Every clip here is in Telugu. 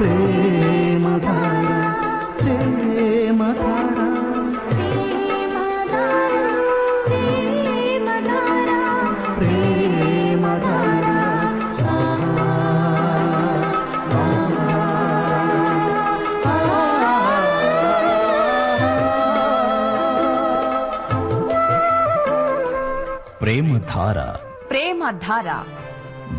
ప్రేమధార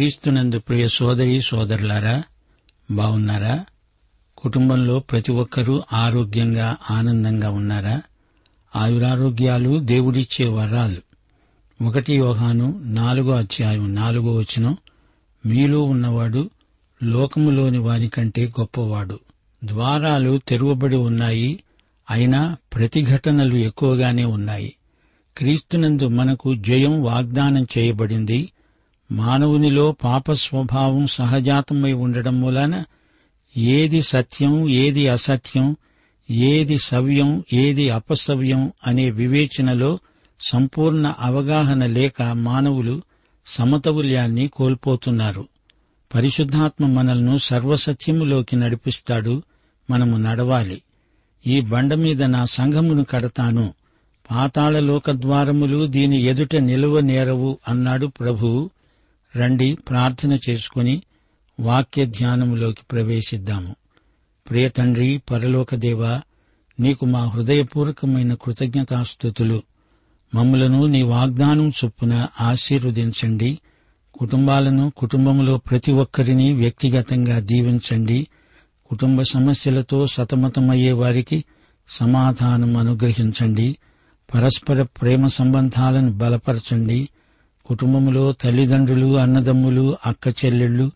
క్రీస్తునందు ప్రియ సోదరి సోదరులారా, బావున్నారా? కుటుంబంలో ప్రతి ఒక్కరూ ఆరోగ్యంగా ఆనందంగా ఉన్నారా? ఆయురారోగ్యాలు దేవుడిచ్చే వరాలు. 1 యోహాను 4వ అధ్యాయం 4వ వచనం, మీలో ఉన్నవాడు లోకములోని వానికంటే గొప్పవాడు. ద్వారాలు తెరువబడి ఉన్నాయి, అయినా ప్రతిఘటనలు ఎక్కువగానే ఉన్నాయి. క్రీస్తునందు మనకు జయం వాగ్దానం చేయబడింది. మానవునిలో పాప స్వభావం సహజాతమై ఉండడం మూలాన ఏది సత్యం, ఏది అసత్యం, ఏది సవ్యం, ఏది అపసవ్యం అనే వివేచనలో సంపూర్ణ అవగాహన లేక మానవులు సమతౌల్యాన్ని కోల్పోతున్నారు. పరిశుద్ధాత్మ మనల్ని సర్వసత్యములోకి నడిపిస్తాడు. మనము నడవాలి. ఈ బండమీద నా సంఘమును కడతాను, పాతాళలోక ద్వారములు దీని ఎదుట నిలువనేరవు అన్నాడు ప్రభువు. రండి, ప్రార్థన చేసుకుని వాక్య ధ్యానములోకి ప్రవేశిద్దాము. ప్రియతండ్రి, పరలోకదేవా, నీకు మా హృదయపూర్వకమైన కృతజ్ఞతాస్తుతులు. మమ్ములను నీ వాగ్దానం చొప్పున ఆశీర్వదించండి. కుటుంబాలను, కుటుంబంలో ప్రతి ఒక్కరిని వ్యక్తిగతంగా దీవించండి. కుటుంబ సమస్యలతో సతమతమయ్యే వారికి సమాధానం అనుగ్రహించండి. పరస్పర ప్రేమ సంబంధాలను బలపరచండి. కుటుంబంలో తల్లిదండ్రులు, అన్నదమ్ములు, అక్క చెల్లెళ్లు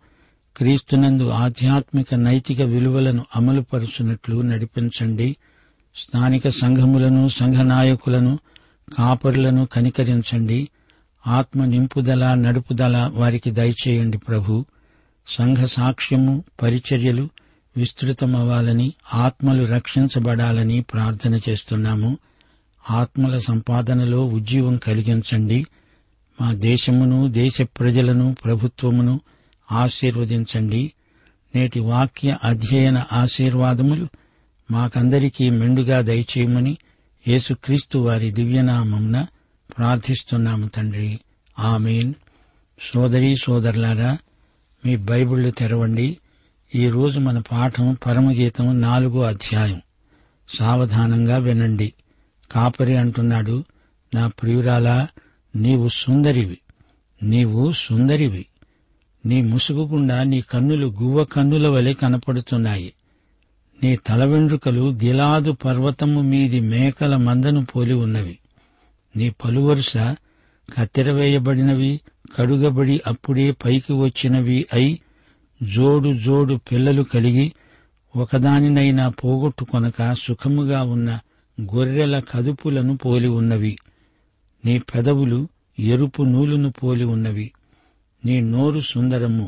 క్రీస్తునందు ఆధ్యాత్మిక నైతిక విలువలను అమలుపరుచున్నట్లు నడిపించండి. స్థానిక సంఘములను, సంఘ నాయకులను, కాపరులను కనికరించండి. ఆత్మ నింపుదల, నడుపుదల వారికి దయచేయండి ప్రభు. సంఘ సాక్ష్యము, పరిచర్యలు విస్తృతమవ్వాలని, ఆత్మలు రక్షించబడాలని ప్రార్థన చేస్తున్నాము. ఆత్మల సంపాదనలో ఉజ్జీవం కలిగించండి. మా దేశమును, దేశ ప్రజలను, ప్రభుత్వమును ఆశీర్వదించండి. నేటి వాక్య అధ్యయన ఆశీర్వాదములు మాకందరికీ మెండుగా దయచేయమని యేసుక్రీస్తు వారి దివ్యనామమున ప్రార్థిస్తున్నాము తండ్రి. ఆమేన్. సోదరీ సోదరులారా, మీ బైబిళ్లు తెరవండి. ఈరోజు మన పాఠం పరమగీతం 4వ అధ్యాయం. సావధానంగా వినండి. కాపరి అంటున్నాడు, నా ప్రియురాలా, నీవు సుందరివి. నీ ముసుగుకుండా నీ కన్నులు గువ్వ కన్నుల వలె కనపడుతున్నాయి. నీ తల వెండ్రుకలు గిలాదు పర్వతము మీది మేకల మందను పోలి ఉన్నవి. నీ పలువరుస కత్తిరవేయబడినవి, కడుగబడి అప్పుడే పైకి వచ్చినవి అయి జోడు జోడు పిల్లలు కలిగి ఒకదానినైనా పోగొట్టుకొనక సుఖముగా ఉన్న గొర్రెల కదుపులను పోలి ఉన్నవి. నీ పెదవులు ఎరుపు నూలును పోలి ఉన్నవి. నీ నోరు సుందరము.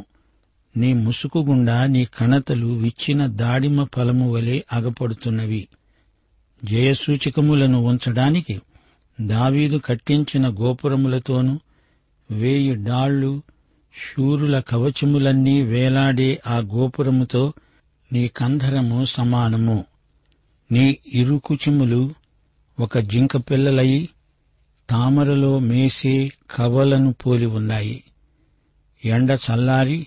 నీ ముసుకుగుండా నీ కణతలు విచ్చిన దాడిమ ఫలము వలె అగపడుతున్నవి. జయసూచికములను ఉంచడానికి దావీదు కట్టించిన గోపురములతోనూ 1000 డాళ్లు శూరుల కవచములన్నీ వేలాడే ఆ గోపురముతో నీ కంధరము సమానము. నీ ఇరుకుచిములు ఒక జింక పిల్లలయి తామరలో మేసే కవలను పోలి ఉన్నాయి. ఎండ చల్లారి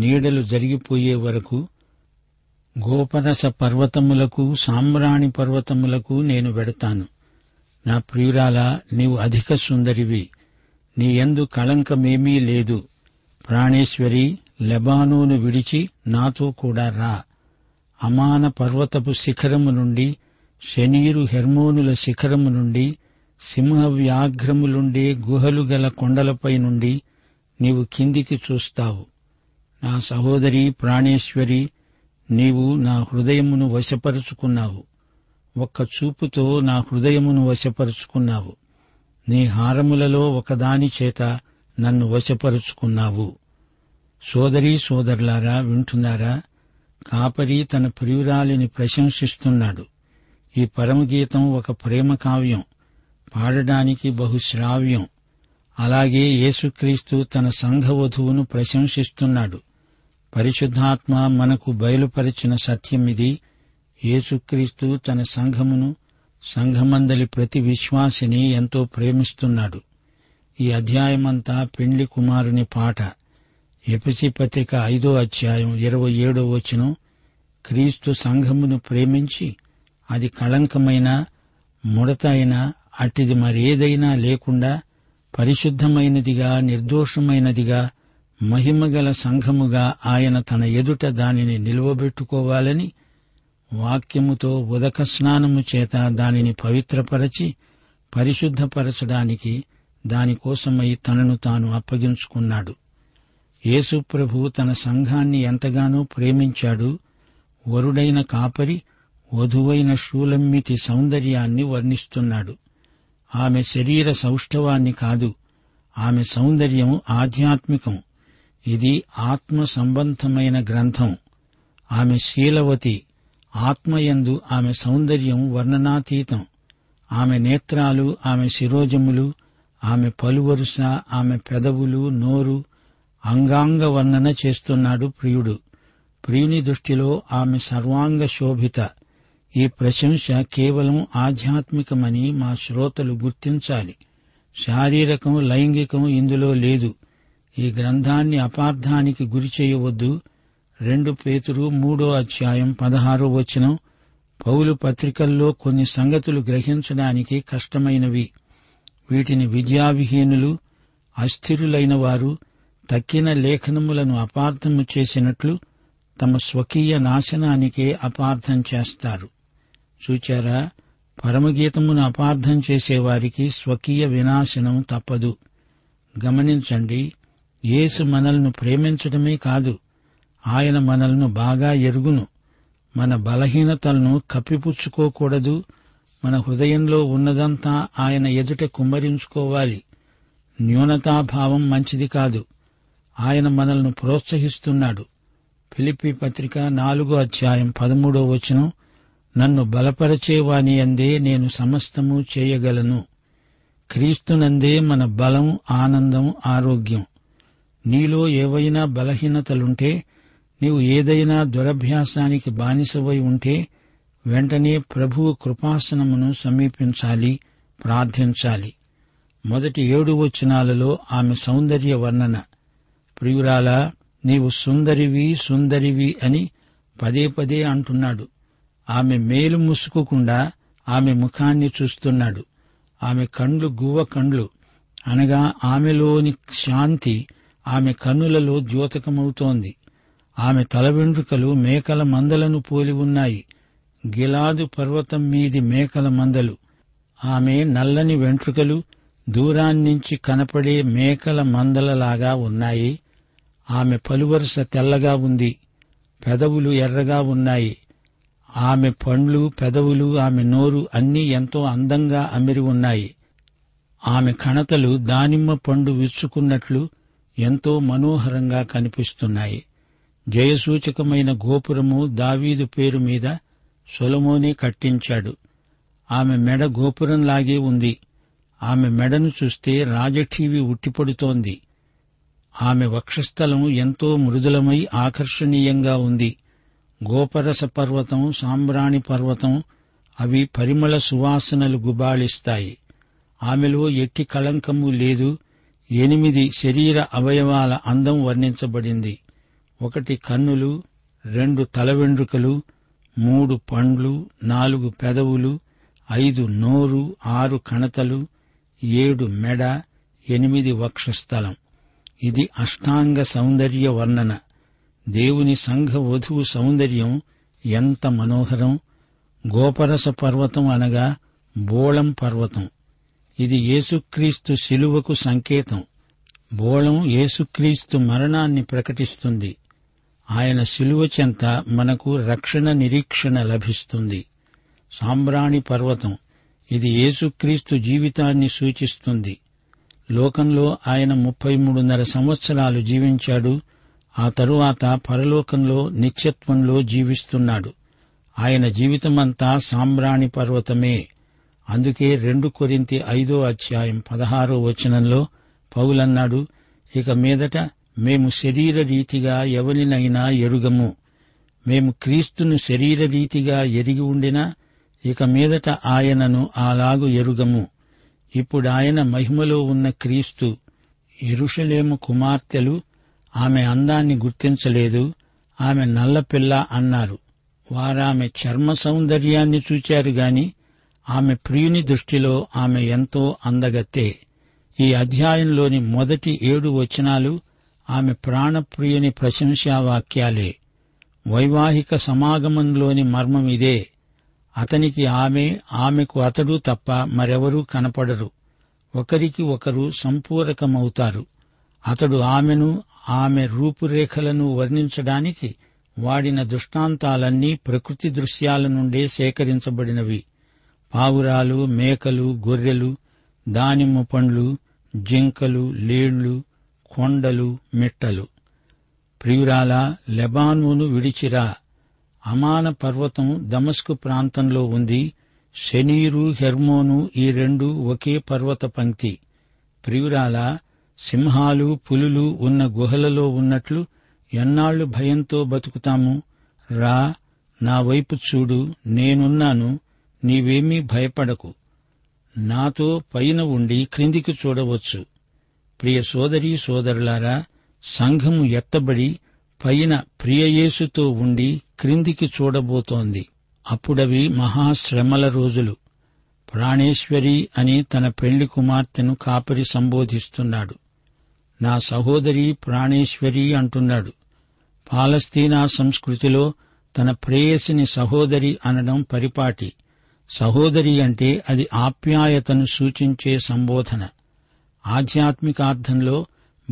నీడలు జరిగిపోయే వరకు గోపరస పర్వతములకు, సామ్రాణి పర్వతములకు నేను వెడతాను. నా ప్రియురాలా, నీవు అధిక సుందరివి. నీ యందు కళంకమేమీ లేదు. ప్రాణేశ్వరి, లెబానోను విడిచి నాతో కూడా రా. అమాన పర్వతపు శిఖరము నుండి, శనీరు హెర్మోనుల శిఖరము నుండి, సింహ వ్యాఘ్రములుండే గుహలు గల కొండలపై నుండి నీవు కిందికి చూస్తావు. నా సహోదరి ప్రాణేశ్వరి, నీవు నా హృదయమును వశపరుచుకున్నావు. ఒక్క చూపుతో నా హృదయమును వశపరుచుకున్నావు. నీ హారములలో ఒకదాని చేత నన్ను వశపరుచుకున్నావు. సోదరీ సోదరులారా, వింటున్నారా? కాపరి తన ప్రియురాలిని ప్రశంసిస్తున్నాడు. ఈ పరమగీతం ఒక ప్రేమ కావ్యం, పాడడానికి బహుశ్రావ్యం. అలాగే యేసుక్రీస్తు తన సంఘవధువును ప్రశంసిస్తున్నాడు. పరిశుద్ధాత్మ మనకు బయలుపరిచిన సత్యమిది. యేసుక్రీస్తు తన సంఘమును, సంఘమందలి ప్రతి విశ్వాసిని ఎంతో ప్రేమిస్తున్నాడు. ఈ అధ్యాయమంతా పెండ్లి కుమారుని పాట. ఎఫెసీ పత్రిక 5వ అధ్యాయం 27వ వచనం, క్రీస్తు సంఘమును ప్రేమించి అది కళంకమైన, ముడత అయినా, అట్టిది మరేదైనా లేకుండా పరిశుద్ధమైనదిగా, నిర్దోషమైనదిగా, మహిమగల సంఘముగా ఆయన తన ఎదుట దానిని నిలువబెట్టుకోవాలని వాక్యముతో ఉదక స్నానము చేత దానిని పవిత్రపరచి పరిశుద్ధపరచడానికి దానికోసమై తనను తాను అప్పగించుకున్నాడు. యేసు ప్రభు తన సంఘాన్ని ఎంతగానో ప్రేమించాడు. వరుడైన కాపరి వధువైన షూలమ్మితి సౌందర్యాన్ని వర్ణిస్తున్నాడు. ఆమె శరీర సౌష్ఠవాన్ని కాదు, ఆమె సౌందర్యం ఆధ్యాత్మికం. ఇది ఆత్మ సంబంధమైన గ్రంథం. ఆమె శీలవతి. ఆత్మయందు ఆమె సౌందర్యం వర్ణనాతీతం. ఆమె నేత్రాలు, ఆమె శిరోజములు, ఆమె పలువరుస, ఆమె పెదవులు, నోరు, అంగాంగ వర్ణన చేస్తున్నాడు ప్రియుడు. ప్రియుని దృష్టిలో ఆమె సర్వాంగ శోభిత. ఈ ప్రశంస కేవలం ఆధ్యాత్మికమని మా శ్రోతలు గుర్తించాలి. శారీరకం, లైంగికం ఇందులో లేదు. ఈ గ్రంథాన్ని అపార్థానికి గురిచేయవద్దు. 2 పేతురు 3వ అధ్యాయం 16వ వచనం, పౌలు పత్రికల్లో కొన్ని సంగతులు గ్రహించడానికి కష్టమైనవి. వీటిని విద్యావిహీనులు, అస్థిరులైన వారు తక్కిన లేఖనములను అపార్థము చేసినట్లు తమ స్వకీయ నాశనానికే అపార్థం చేస్తారు. చూచారా, పరమగీతమును అపార్థం చేసేవారికి స్వకీయ వినాశనం తప్పదు. గమనించండి, యేసు మనల్ని ప్రేమించడమే కాదు, ఆయన మనల్ని బాగా ఎరుగును. మన బలహీనతలను కప్పిపుచ్చుకోకూడదు. మన హృదయంలో ఉన్నదంతా ఆయన ఎదుట కుమ్మరించుకోవాలి. న్యూనతాభావం మంచిది కాదు. ఆయన మనల్ని ప్రోత్సహిస్తున్నాడు. ఫిలిప్పీ పత్రిక 4వ అధ్యాయం 13వ వచనం, నన్ను బలపరచేవాని అందే నేను సమస్తము చేయగలను. క్రీస్తునందే మన బలం, ఆనందం, ఆరోగ్యం. నీలో ఏవైనా బలహీనతలుంటే, నీవు ఏదైనా దురభ్యాసానికి బానిసవై ఉంటే వెంటనే ప్రభువు కృపాసనమును సమీపించాలి, ప్రార్థించాలి. మొదటి 7 వచనాలలో ఆమె సౌందర్య వర్ణన. ప్రియురాలా, నీవు సుందరివి సుందరివి అని పదే పదే అంటున్నాడు. ఆమె మేలు ముసుకోకుండా ఆమె ముఖాన్ని చూస్తున్నాడు. ఆమె కండ్లు గువ్వ కండ్లు, అనగా ఆమెలోని శాంతి ఆమె కన్నులలో ద్యోతకమవుతోంది. ఆమె తల వెంట్రుకలు మేకల మందలను పోలి ఉన్నాయి. గిలాదు పర్వతం మీది మేకల మందలు. ఆమె నల్లని వెంట్రుకలు దూరాన్నించి కనపడే మేకల మందలలాగా ఉన్నాయి. ఆమె పలువరుస తెల్లగా ఉంది. పెదవులు ఎర్రగా ఉన్నాయి. ఆమె పండ్లు, పెదవులు, ఆమె నోరు అన్నీ ఎంతో అందంగా అమిరి ఉన్నాయి. ఆమె కణతలు దానిమ్మ పండు విచ్చుకున్నట్లు ఎంతో మనోహరంగా కనిపిస్తున్నాయి. జయసూచకమైన గోపురము దావీదు పేరు మీద సొలొమోనే కట్టించాడు. ఆమె మెడ గోపురంలాగే ఉంది. ఆమె మెడను చూస్తే రాజఠీవి ఉట్టిపడుతోంది. ఆమె వక్షస్థలం ఎంతో మృదులమై ఆకర్షణీయంగా ఉంది. గోపరస పర్వతం, సాంబ్రాణి పర్వతం, అవి పరిమళ సువాసనలు గుబాళిస్తాయి. ఆమెలో ఎట్టి కళంకము లేదు. 8 శరీర అవయవాల అందం వర్ణించబడింది. 1 కన్నులు, 2 తల వెండ్రుకలు, 3 పండ్లు, 4 పెదవులు, 5 నోరు, 6 కణతలు, 7 మెడ, 8 వక్షస్థలం. ఇది అష్టాంగ సౌందర్య వర్ణన. దేవుని సంఘ వధువు సౌందర్యం ఎంత మనోహరం! గోపరస పర్వతం అనగా బోళం పర్వతం. ఇది యేసుక్రీస్తు శిలువకు సంకేతం. బోళం యేసుక్రీస్తు మరణాన్ని ప్రకటిస్తుంది. ఆయన శిలువ చెంత మనకు రక్షణ, నిరీక్షణ లభిస్తుంది. సాంబ్రాణి పర్వతం, ఇది యేసుక్రీస్తు జీవితాన్ని సూచిస్తుంది. లోకంలో ఆయన 33.5 సంవత్సరాలు జీవించాడు. ఆ తరువాత పరలోకంలో నిత్యత్వంలో జీవిస్తున్నాడు. ఆయన జీవితమంతా సాంబ్రాణి పర్వతమే. అందుకే 2 కొరింథీ 5:16 పౌలన్నాడు, ఇక మీదట మేము శరీరరీతిగా ఎవరినైనా ఎరుగము. మేము క్రీస్తును శరీరరీతిగా ఎరిగి ఉండినా ఇక మీదట ఆయనను అలాగు ఎరుగము. ఇప్పుడాయన మహిమలో ఉన్న క్రీస్తు. యెరూషలేము కుమార్తెలు ఆమె అందాన్ని గుర్తించలేదు. ఆమె నల్లపిల్ల అన్నారు. వారామె చర్మ సౌందర్యాన్ని చూచారు గాని ఆమె ప్రియుని దృష్టిలో ఆమె ఎంతో అందగత్తే. ఈ అధ్యాయంలోని మొదటి 7 వచనాలు ఆమె ప్రాణప్రియుని ప్రశంసావాక్యాలే. వైవాహిక సమాగమంలోని మర్మం ఇదే. అతనికి ఆమె, ఆమెకు అతడు తప్ప మరెవరూ కనపడరు. ఒకరికి ఒకరు సంపూరకమవుతారు. అతడు ఆమెను, ఆమె రూపురేఖలను వర్ణించడానికి వాడిన దృష్టాంతాలన్నీ ప్రకృతి దృశ్యాల నుండే సేకరించబడినవి. పావురాలు, మేకలు, గొర్రెలు, దానిమ్మ పండ్లు, జింకలు, లేళ్లు, కొండలు, మిట్టలు. ప్రియురాలా, లెబానోను విడిచిరా. అమాన పర్వతం దమస్కు ప్రాంతంలో ఉంది. శనీరు, హెర్మోను, ఈ 2 ఒకే పర్వత పంక్తి. ప్రియురాలా, సింహాలు, పులులు ఉన్న గుహలలో ఉన్నట్లు ఎన్నాళ్లు భయంతో బతుకుతాము? రా, నా వైపు చూడు, నేనున్నాను, నీవేమీ భయపడకు. నాతో పైన ఉండి క్రిందికి చూడవచ్చు. ప్రియ సోదరీ సోదరులారా, సంఘము ఎత్తబడి పైన ప్రియయేసుతో ఉండి క్రిందికి చూడబోతోంది. అప్పుడవి మహాశ్రమల రోజులు. ప్రాణేశ్వరి అని తన పెళ్లి కుమార్తెను కాపరి సంబోధిస్తున్నాడు. నా సహోదరి ప్రాణేశ్వరి అంటున్నాడు. పాలస్తీనా సంస్కృతిలో తన ప్రేయసిని సహోదరి అనడం పరిపాటి. సహోదరి అంటే అది ఆప్యాయతను సూచించే సంబోధన. ఆధ్యాత్మికార్థంలో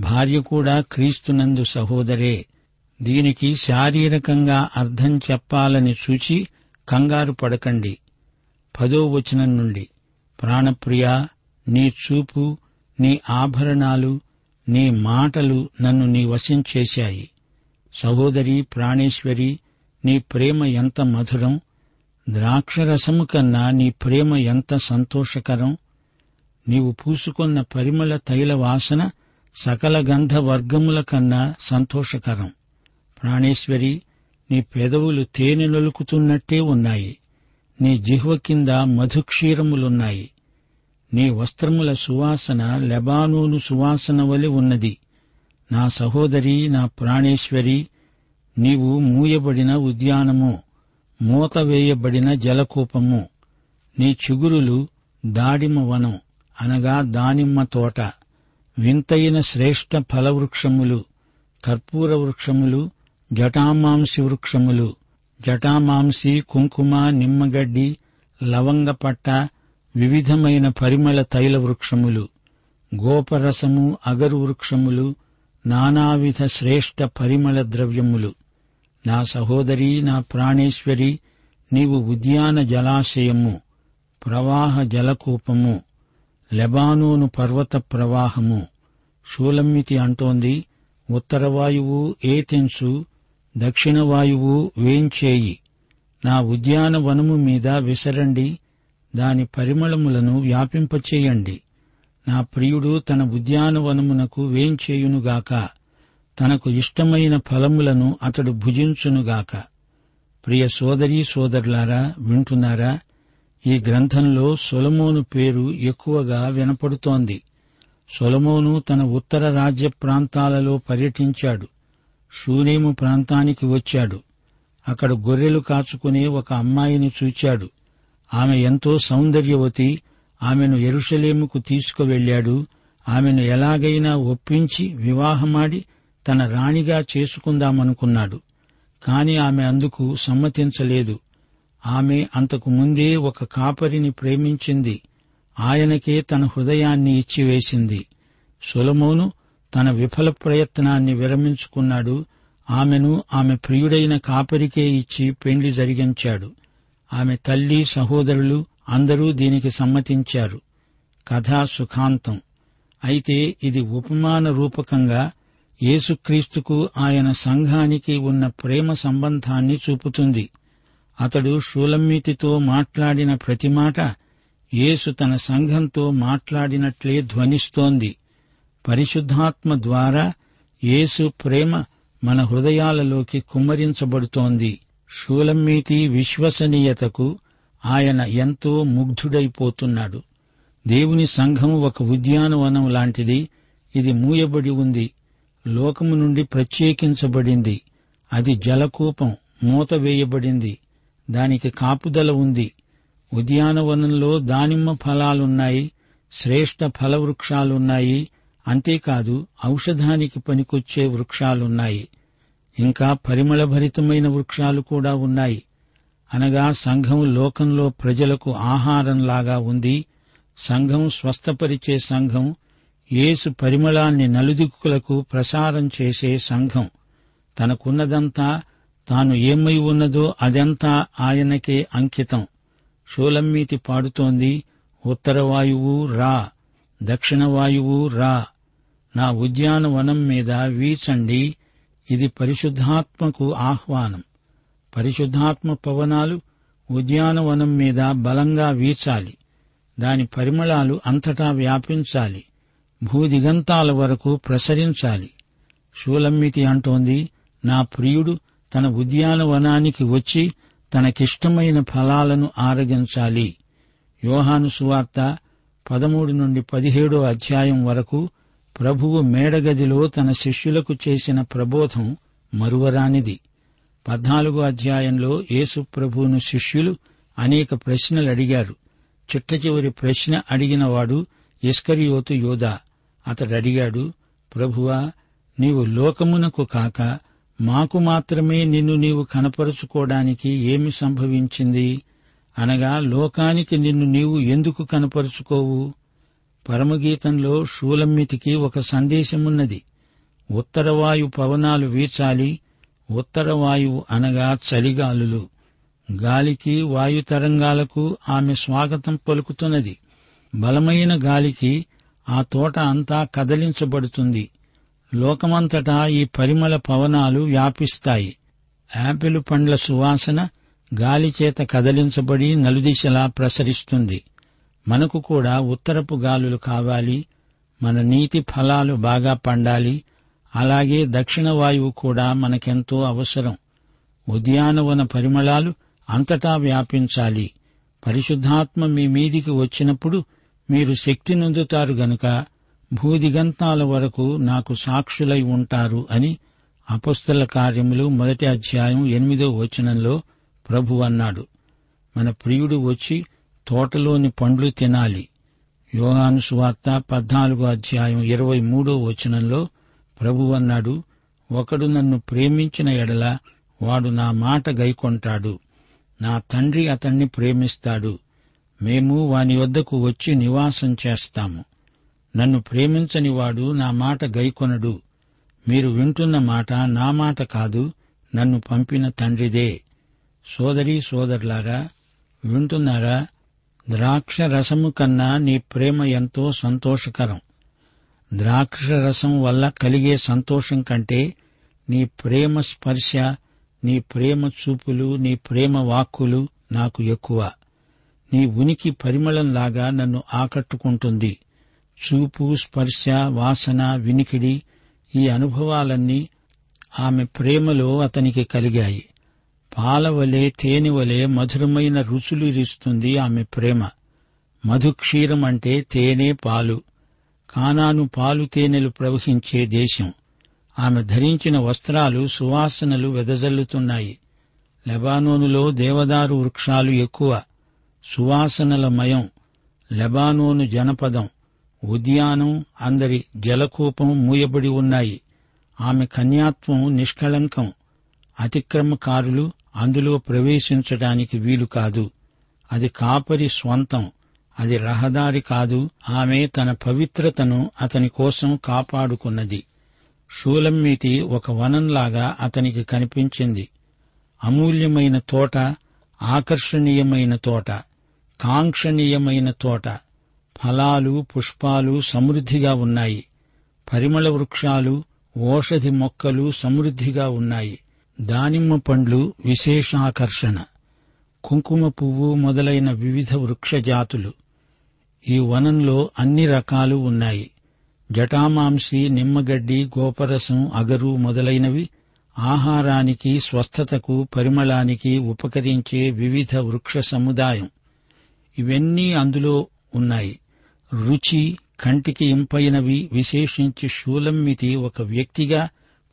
భార్య కూడా క్రీస్తునందు సహోదరే. దీనికి శారీరకంగా అర్థం చెప్పాలని చూచి కంగారు పడకండి. 10వ వచనం నుండి, ప్రాణప్రియా, నీ చూపు, నీ ఆభరణాలు, నీ మాటలు నన్ను నీ వశం చేశాయి. సహోదరి ప్రాణేశ్వరి, నీ ప్రేమ ఎంత మధురం! ద్రాక్షరసము కన్నా నీ ప్రేమ ఎంత సంతోషకరం! నీవు పూసుకున్న పరిమళ తైల వాసన సకల గంధ వర్గముల కన్నా సంతోషకరం. ప్రాణేశ్వరి, నీ పెదవులు తేనె నొలుకుతున్నట్టే ఉన్నాయి. నీ జిహ్వ కింద మధుక్షీరములున్నాయి. నీ వస్త్రముల సువాసన లెబానోను సువాసన వలె ఉన్నది. నా సహోదరి, నా ప్రాణేశ్వరి, నీవు మూయబడిన ఉద్యానము, మూతవేయబడిన జలకూపము. నీ చిగురులు దాడిమ వనం అనగా దానిమ్మ తోట, వింతైన శ్రేష్ఠ ఫలవృక్షములు, కర్పూర వృక్షములు, జటామాంసి వృక్షములు. జటామాంసి, కుంకుమ, నిమ్మగడ్డి, లవంగపట్ట, వివిధమైన పరిమళ తైల వృక్షములు, గోపరసము, అగరు వృక్షములు, నానావిధ శ్రేష్ఠ పరిమళ ద్రవ్యములు. నా సహోదరి, నా ప్రాణేశ్వరి, నీవు ఉద్యాన జలాశయము, ప్రవాహ జలకూపము, లెబానోను పర్వత ప్రవాహము. షూలమ్మితి అంటోంది, ఉత్తరవాయువు ఏథెన్సు, దక్షిణవాయువు వేంచేయి, నా ఉద్యానవనము మీద విసరండి, దాని పరిమళములను వ్యాపింపచేయండి. నా ప్రియుడు తన ఉద్యానవనమునకు వేంచేయునుగాక, తనకు ఇష్టమైన ఫలములను అతడు భుజించునుగాక. ప్రియ సోదరీ సోదరులారా, వింటున్నారా? ఈ గ్రంథంలో సొలొమోను పేరు ఎక్కువగా వినపడుతోంది. సొలొమోను తన ఉత్తర రాజ్య ప్రాంతాలలో పర్యటించాడు. షూనేము ప్రాంతానికి వచ్చాడు. అక్కడ గొర్రెలు కాచుకునే ఒక అమ్మాయిని చూచాడు. ఆమె ఎంతో సౌందర్యవతి. ఆమెను యెరూషలేముకు తీసుకువెళ్లాడు. ఆమెను ఎలాగైనా ఒప్పించి వివాహమాడి తన రాణిగా చేసుకుందామనుకున్నాడు. కాని ఆమె అందుకు సమ్మతించలేదు. ఆమె అంతకు ముందే ఒక కాపరిని ప్రేమించింది. ఆయనకే తన హృదయాన్ని ఇచ్చివేసింది. సొలొమోను తన విఫల ప్రయత్నాన్ని విరమించుకున్నాడు. ఆమెను ఆమె ప్రియుడైన కాపరికే ఇచ్చి పెండ్లి జరిగించాడు. ఆమె తల్లి, సహోదరులు అందరూ దీనికి సమ్మతించారు. కథా సుఖాంతం. అయితే ఇది ఉపమాన రూపకంగా యేసుక్రీస్తుకు ఆయన సంఘానికి ఉన్న ప్రేమ సంబంధాన్ని చూపుతుంది. అతడు షూలమ్మితితో మాట్లాడిన ప్రతి మాట యేసు తన సంఘంతో మాట్లాడినట్లే ధ్వనిస్తోంది. పరిశుద్ధాత్మ ద్వారా యేసు ప్రేమ మన హృదయాలలోకి కుమ్మరించబడుతోంది. షూలమ్మితి విశ్వసనీయతకు ఆయన ఎంతో ముగ్ధుడైపోతున్నాడు. దేవుని సంఘం ఒక ఉద్యానవనం లాంటిది. ఇది మూయబడి ఉంది, లోకము నుండి ప్రత్యేకించబడింది. అది జలకూపం, మూత వేయబడింది, దానికి కాపుదల ఉంది. ఉద్యానవనంలో దానిమ్మ ఫలాలున్నాయి, శ్రేష్ఠ ఫలవృక్షాలున్నాయి. అంతేకాదు, ఔషధానికి పనికొచ్చే వృక్షాలున్నాయి. ఇంకా పరిమళభరితమైన వృక్షాలు కూడా ఉన్నాయి. అనగా సంఘం లోకంలో ప్రజలకు ఆహారంలాగా ఉంది. సంఘం స్వస్థపరిచే సంఘం, యేసు పరిమళాన్ని నలుదిక్కులకు ప్రసారం చేసే సంఘం. తనకున్నదంతా, తాను ఏమై ఉన్నదో అదంతా ఆయనకే అంకితం. షూలమ్మితి పాడుతోంది, ఉత్తరవాయువు రా, దక్షిణవాయువు రా, నా ఉద్యానవనం మీద వీచండి. ఇది పరిశుద్ధాత్మకు ఆహ్వానం. పరిశుద్ధాత్మ పవనాలు ఉద్యానవనం మీద బలంగా వీచాలి. దాని పరిమళాలు అంతటా వ్యాపించాలి, భూదిగంతాల వరకు ప్రసరించాలి. షూలమ్మితి అంటోంది, నా ప్రియుడు తన ఉద్యానవనానికి వచ్చి తనకిష్టమైన ఫలాలను ఆరగించాలి. యోహాను సువార్త 13-17 వరకు ప్రభువు మేడగదిలో తన శిష్యులకు చేసిన ప్రబోధం మరువరానిది. 14 యేసు ప్రభువును శిష్యులు అనేక ప్రశ్నలడిగారు. చిట్టచివరి ప్రశ్న అడిగినవాడు ఇస్కరియోతు యూదా. అతడడిగాడు, ప్రభువా, నీవు లోకమునకు కాక మాకు మాత్రమే నిన్ను నీవు కనపరుచుకోవడానికి ఏమి సంభవించింది? అనగా లోకానికి నిన్ను నీవు ఎందుకు కనపరుచుకోవు? పరమగీతంలో షూలమ్మితికి ఒక సందేశమున్నది. ఉత్తరవాయు పవనాలు వీచాలి. ఉత్తరవాయువు అనగా చలిగాలులు. గాలికి, వాయుతరంగాలకు ఆమె స్వాగతం పలుకుతున్నది. బలమైన గాలికి ఆ తోట అంతా కదలించబడుతుంది. లోకమంతటా ఈ పరిమళ పవనాలు వ్యాపిస్తాయి. యాపిల్ పండ్ల సువాసన గాలిచేత కదలించబడి నలుదిశలా ప్రసరిస్తుంది. మనకు కూడా ఉత్తరపు గాలులు కావాలి. మన నీతి ఫలాలు బాగా పండాలి. అలాగే దక్షిణ వాయువు కూడా మనకెంతో అవసరం. ఉద్యానవన పరిమళాలు అంతటా వ్యాపించాలి. పరిశుద్ధాత్మ మీ మీదికి వచ్చినప్పుడు మీరు శక్తి నొందుతారు గనుక భూదిగంతాల వరకు నాకు సాక్షులై ఉంటారు అని అపొస్తల కార్యములు 1:8 ప్రభు అన్నాడు. మన ప్రియుడు వచ్చి తోటలోని పండ్లు తినాలి. యోహాను సువార్త 14:23 ప్రభు అన్నాడు, ఒకడు నన్ను ప్రేమించిన ఎడల వాడు నా మాట గైకొంటాడు, నా తండ్రి అతణ్ణి ప్రేమిస్తాడు, మేము వాని వద్దకు వచ్చి నివాసం చేస్తాము. నన్ను ప్రేమించని వాడు నా మాట గైకొనడు. మీరు వింటున్న మాట నా మాట కాదు, నన్ను పంపిన తండ్రిదే. సోదరీ సోదరులారా, వింటున్నారా? ద్రాక్ష రసము కన్నా నీ ప్రేమ ఎంతో సంతోషకరం. ద్రాక్ష రసం వల్ల కలిగే సంతోషం కంటే నీ ప్రేమ స్పర్శ, నీ ప్రేమ చూపులు, నీ ప్రేమ వాక్కులు నాకు ఎక్కువ. నీ ఉనికి పరిమళంలాగా నన్ను ఆకట్టుకుంటుంది. చూపు, స్పర్శ, వాసన, వినికిడి, ఈ అనుభవాలన్నీ ఆమె ప్రేమలో అతనికి కలిగాయి. పాలవలే తేనెవలే మధురమైన రుచులు ఇస్తుంది ఆమె ప్రేమ. మధుక్షీరం అంటే తేనె పాలు. కానాను పాలు తేనెలు ప్రవహించే దేశం. ఆమె ధరించిన వస్త్రాలు సువాసనలు వెదజల్లుతున్నాయి. లెబానోనులో దేవదారు వృక్షాలు ఎక్కువ. సువాసనల మయం లెబానోను జనపదం, ఉద్యానం, అందరి జలకూపం మూయబడి ఉన్నాయి. ఆమె కన్యాత్వం నిష్కళంకం. అతిక్రమకారులు అందులో ప్రవేశించడానికి వీలు కాదు. అది కాపరి స్వంతం, అది రహదారి కాదు. ఆమె తన పవిత్రతను అతని కోసం కాపాడుకున్నది. షూలమ్మీతి ఒక వనంలాగా అతనికి కనిపించింది. అమూల్యమైన తోట, ఆకర్షణీయమైన తోట, కాంక్షణీయమైన తోట. ఫలాలు, పుష్పాలు సమృద్ధిగా ఉన్నాయి. పరిమళ వృక్షాలు, ఓషధి మొక్కలు సమృద్ధిగా ఉన్నాయి. దానిమ్మ పండ్లు విశేషాకర్షణ. కుంకుమ పువ్వు మొదలైన వివిధ వృక్షజాతులు ఈ వనంలో అన్ని రకాలు ఉన్నాయి. జటామాంసి, నిమ్మగడ్డి, గోపరసం, అగరు మొదలైనవి ఆహారానికి, స్వస్థతకు, పరిమళానికి ఉపకరించే వివిధ వృక్ష సముదాయం. ఇవన్నీ అందులో ఉన్నాయి. రుచి, కంటికి ఇంపైనవి. విశేషించి షూలమ్మితి ఒక వ్యక్తిగా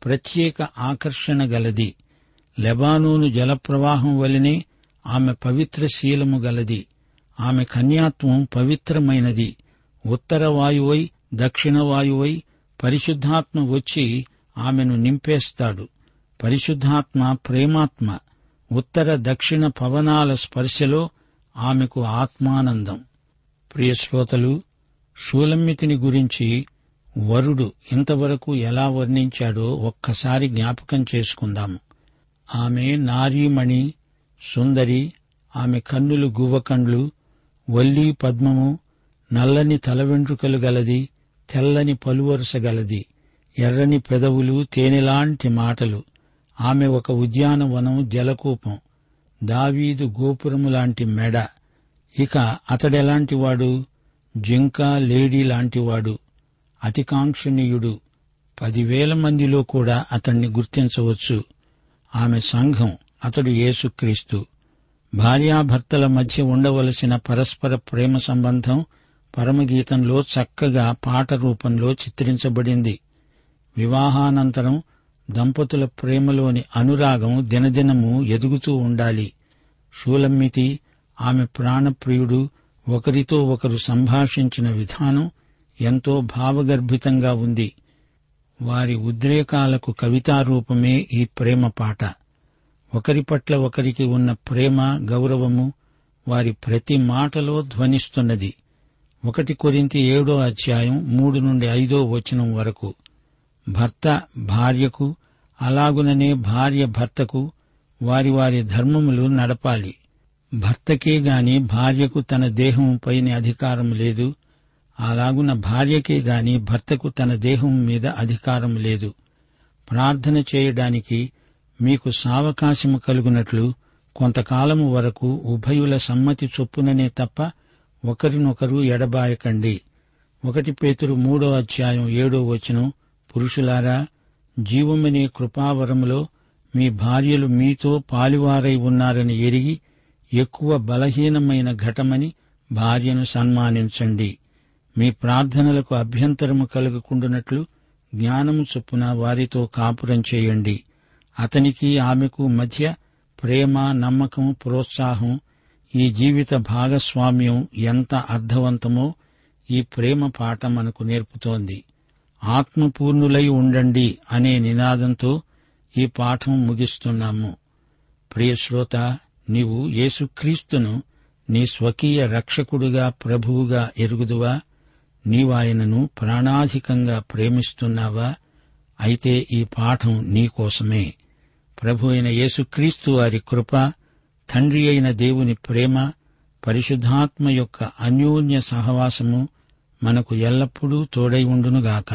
ప్రత్యేక ఆకర్షణ గలది. లెబానోను జలప్రవాహం వలనే ఆమె పవిత్ర శీలము గలది. ఆమె కన్యాత్వం పవిత్రమైనది. ఉత్తర వాయువై దక్షిణ వాయువై పరిశుద్ధాత్మ వచ్చి ఆమెను నింపేస్తాడు. పరిశుద్ధాత్మ ప్రేమాత్మ. ఉత్తర దక్షిణ పవనాల స్పర్శలో ఆమెకు ఆత్మానందం. ప్రియశ్రోతలు, షూలమ్మితిని గురించి వరుడు ఇంతవరకు ఎలా వర్ణించాడో ఒక్కసారి జ్ఞాపకం చేసుకుందాము. ఆమె నారీమణి, సుందరి. ఆమె కన్నులు గువ్వకండ్లు, వల్లీ పద్మము, నల్లని తల వెంట్రుకలు గలది, తెల్లని పలువరుస గలది, ఎర్రని పెదవులు, తేనెలాంటి మాటలు. ఆమె ఒక ఉద్యానవనం, జలకూపం, దావీదు గోపురము లాంటి మెడ. ఇక అతడెలాంటివాడు? జింక, లేడీ లాంటివాడు, అతికాంక్షణీయుడు. 10,000 మందిలో కూడా అతణ్ణి గుర్తించవచ్చు. ఆమె సంఘం, అతడు యేసుక్రీస్తు. భార్యాభర్తల మధ్య ఉండవలసిన పరస్పర ప్రేమ సంబంధం పరమగీతంలో చక్కగా పాట రూపంలో చిత్రించబడింది. వివాహానంతరం దంపతుల ప్రేమలోని అనురాగం దినదినము ఎదుగుతూ ఉండాలి. షూలమ్మితి, ఆమె ప్రాణప్రియుడు ఒకరితో ఒకరు సంభాషించిన విధానం ఎంతో భావగర్భితంగా ఉంది. వారి ఉద్రేకాలకు కవితారూపమే ఈ ప్రేమ పాట. ఒకరి పట్ల ఒకరికి ఉన్న ప్రేమ, గౌరవము వారి ప్రతి మాటలో ధ్వనిస్తున్నది. 1 కొరింథీ 7:3-5 భర్త భార్యకు, అలాగుననే భార్య భర్తకు వారి వారి ధర్మములు నడపాలి. భర్తకే గాని భార్యకు తన దేహంపైన అధికారం లేదు. అలాగున భార్యకే గాని భర్తకు తన దేహం మీద అధికారం లేదు. ప్రార్థన చేయడానికి మీకు సావకాశము కలుగునట్లు కొంతకాలము వరకు ఉభయుల సమ్మతి చొప్పుననే తప్ప ఒకరినొకరు ఎడబాయకండి. 1 పేతురు 3:7 పురుషులారా, జీవమనే కృపావరములో మీ భార్యలు మీతో పాలివారై ఉన్నారని ఎరిగి ఎక్కువ బలహీనమైన ఘటమని భార్యను సన్మానించండి. మీ ప్రార్థనలకు అభ్యంతరము కలుగకుండునట్లు జ్ఞానము చొప్పున వారితో కాపురం చేయండి. అతనికి ఆమెకు మధ్య ప్రేమ, నమ్మకం, ప్రోత్సాహం, ఈ జీవిత భాగస్వామ్యం ఎంత అర్థవంతమో ఈ ప్రేమ పాఠం మనకు నేర్పుతోంది. ఆత్మపూర్ణులై ఉండండి అనే నినాదంతో ఈ పాఠం ముగిస్తున్నాము. ప్రియశ్రోత, నీవు యేసుక్రీస్తును నీ స్వకీయ రక్షకుడుగా, ప్రభువుగా ఎరుగుదువా? నీవాయనను ప్రాణాధికంగా ప్రేమిస్తున్నావా? అయితే ఈ పాఠం నీకోసమే. ప్రభు అయిన యేసుక్రీస్తు వారి కృప, తండ్రి అయిన దేవుని ప్రేమ, పరిశుద్ధాత్మ యొక్క అన్యోన్య సహవాసము మనకు ఎల్లప్పుడూ తోడై ఉండునుగాక.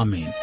ఆమేన్.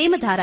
ప్రేమధార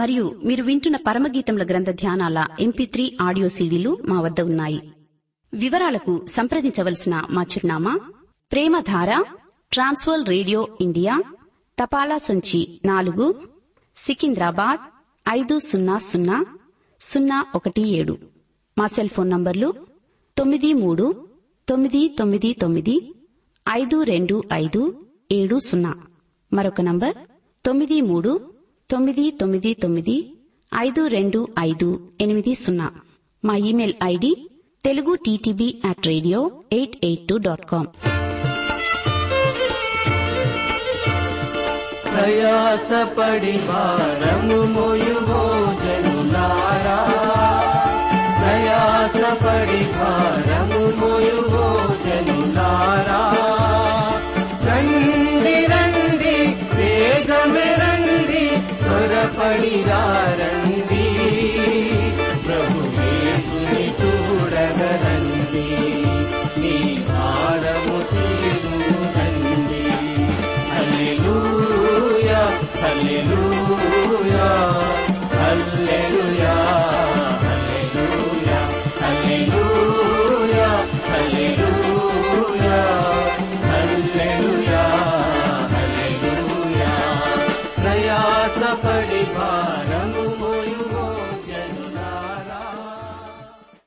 మరియు మీరు వింటున్న పరమగీతముల గ్రంథ ధ్యానాల MP3 ఆడియో సీడీలు మా వద్ద ఉన్నాయి. వివరాలకు సంప్రదించవలసిన మా చిరునామా ప్రేమధార, ట్రాన్స్‌వరల్డ్ రేడియో ఇండియా, తపాలా సంచి 4, సికింద్రాబాద్ 500017. మా సెల్ ఫోన్ నంబర్లు 939999525570. మరొక నంబర్ 939999525580. మా ఇమెయిల్ ID telugu@radio882.com. ప్రయాసపడి భారము మోయుగో జనులారా, ప్రయాసపడి భారము మోయుగో జనులారా, రండి రండి వేగమే రండి త్వరపడిరండి, ప్రభు యేసుని చూడగరండి, నీ భారము తీరునండి. హల్లెలూయా, హల్లెలూయా, హల్లెలూయా, హల్లెలూయా, హల్లెలూయా. పడి భార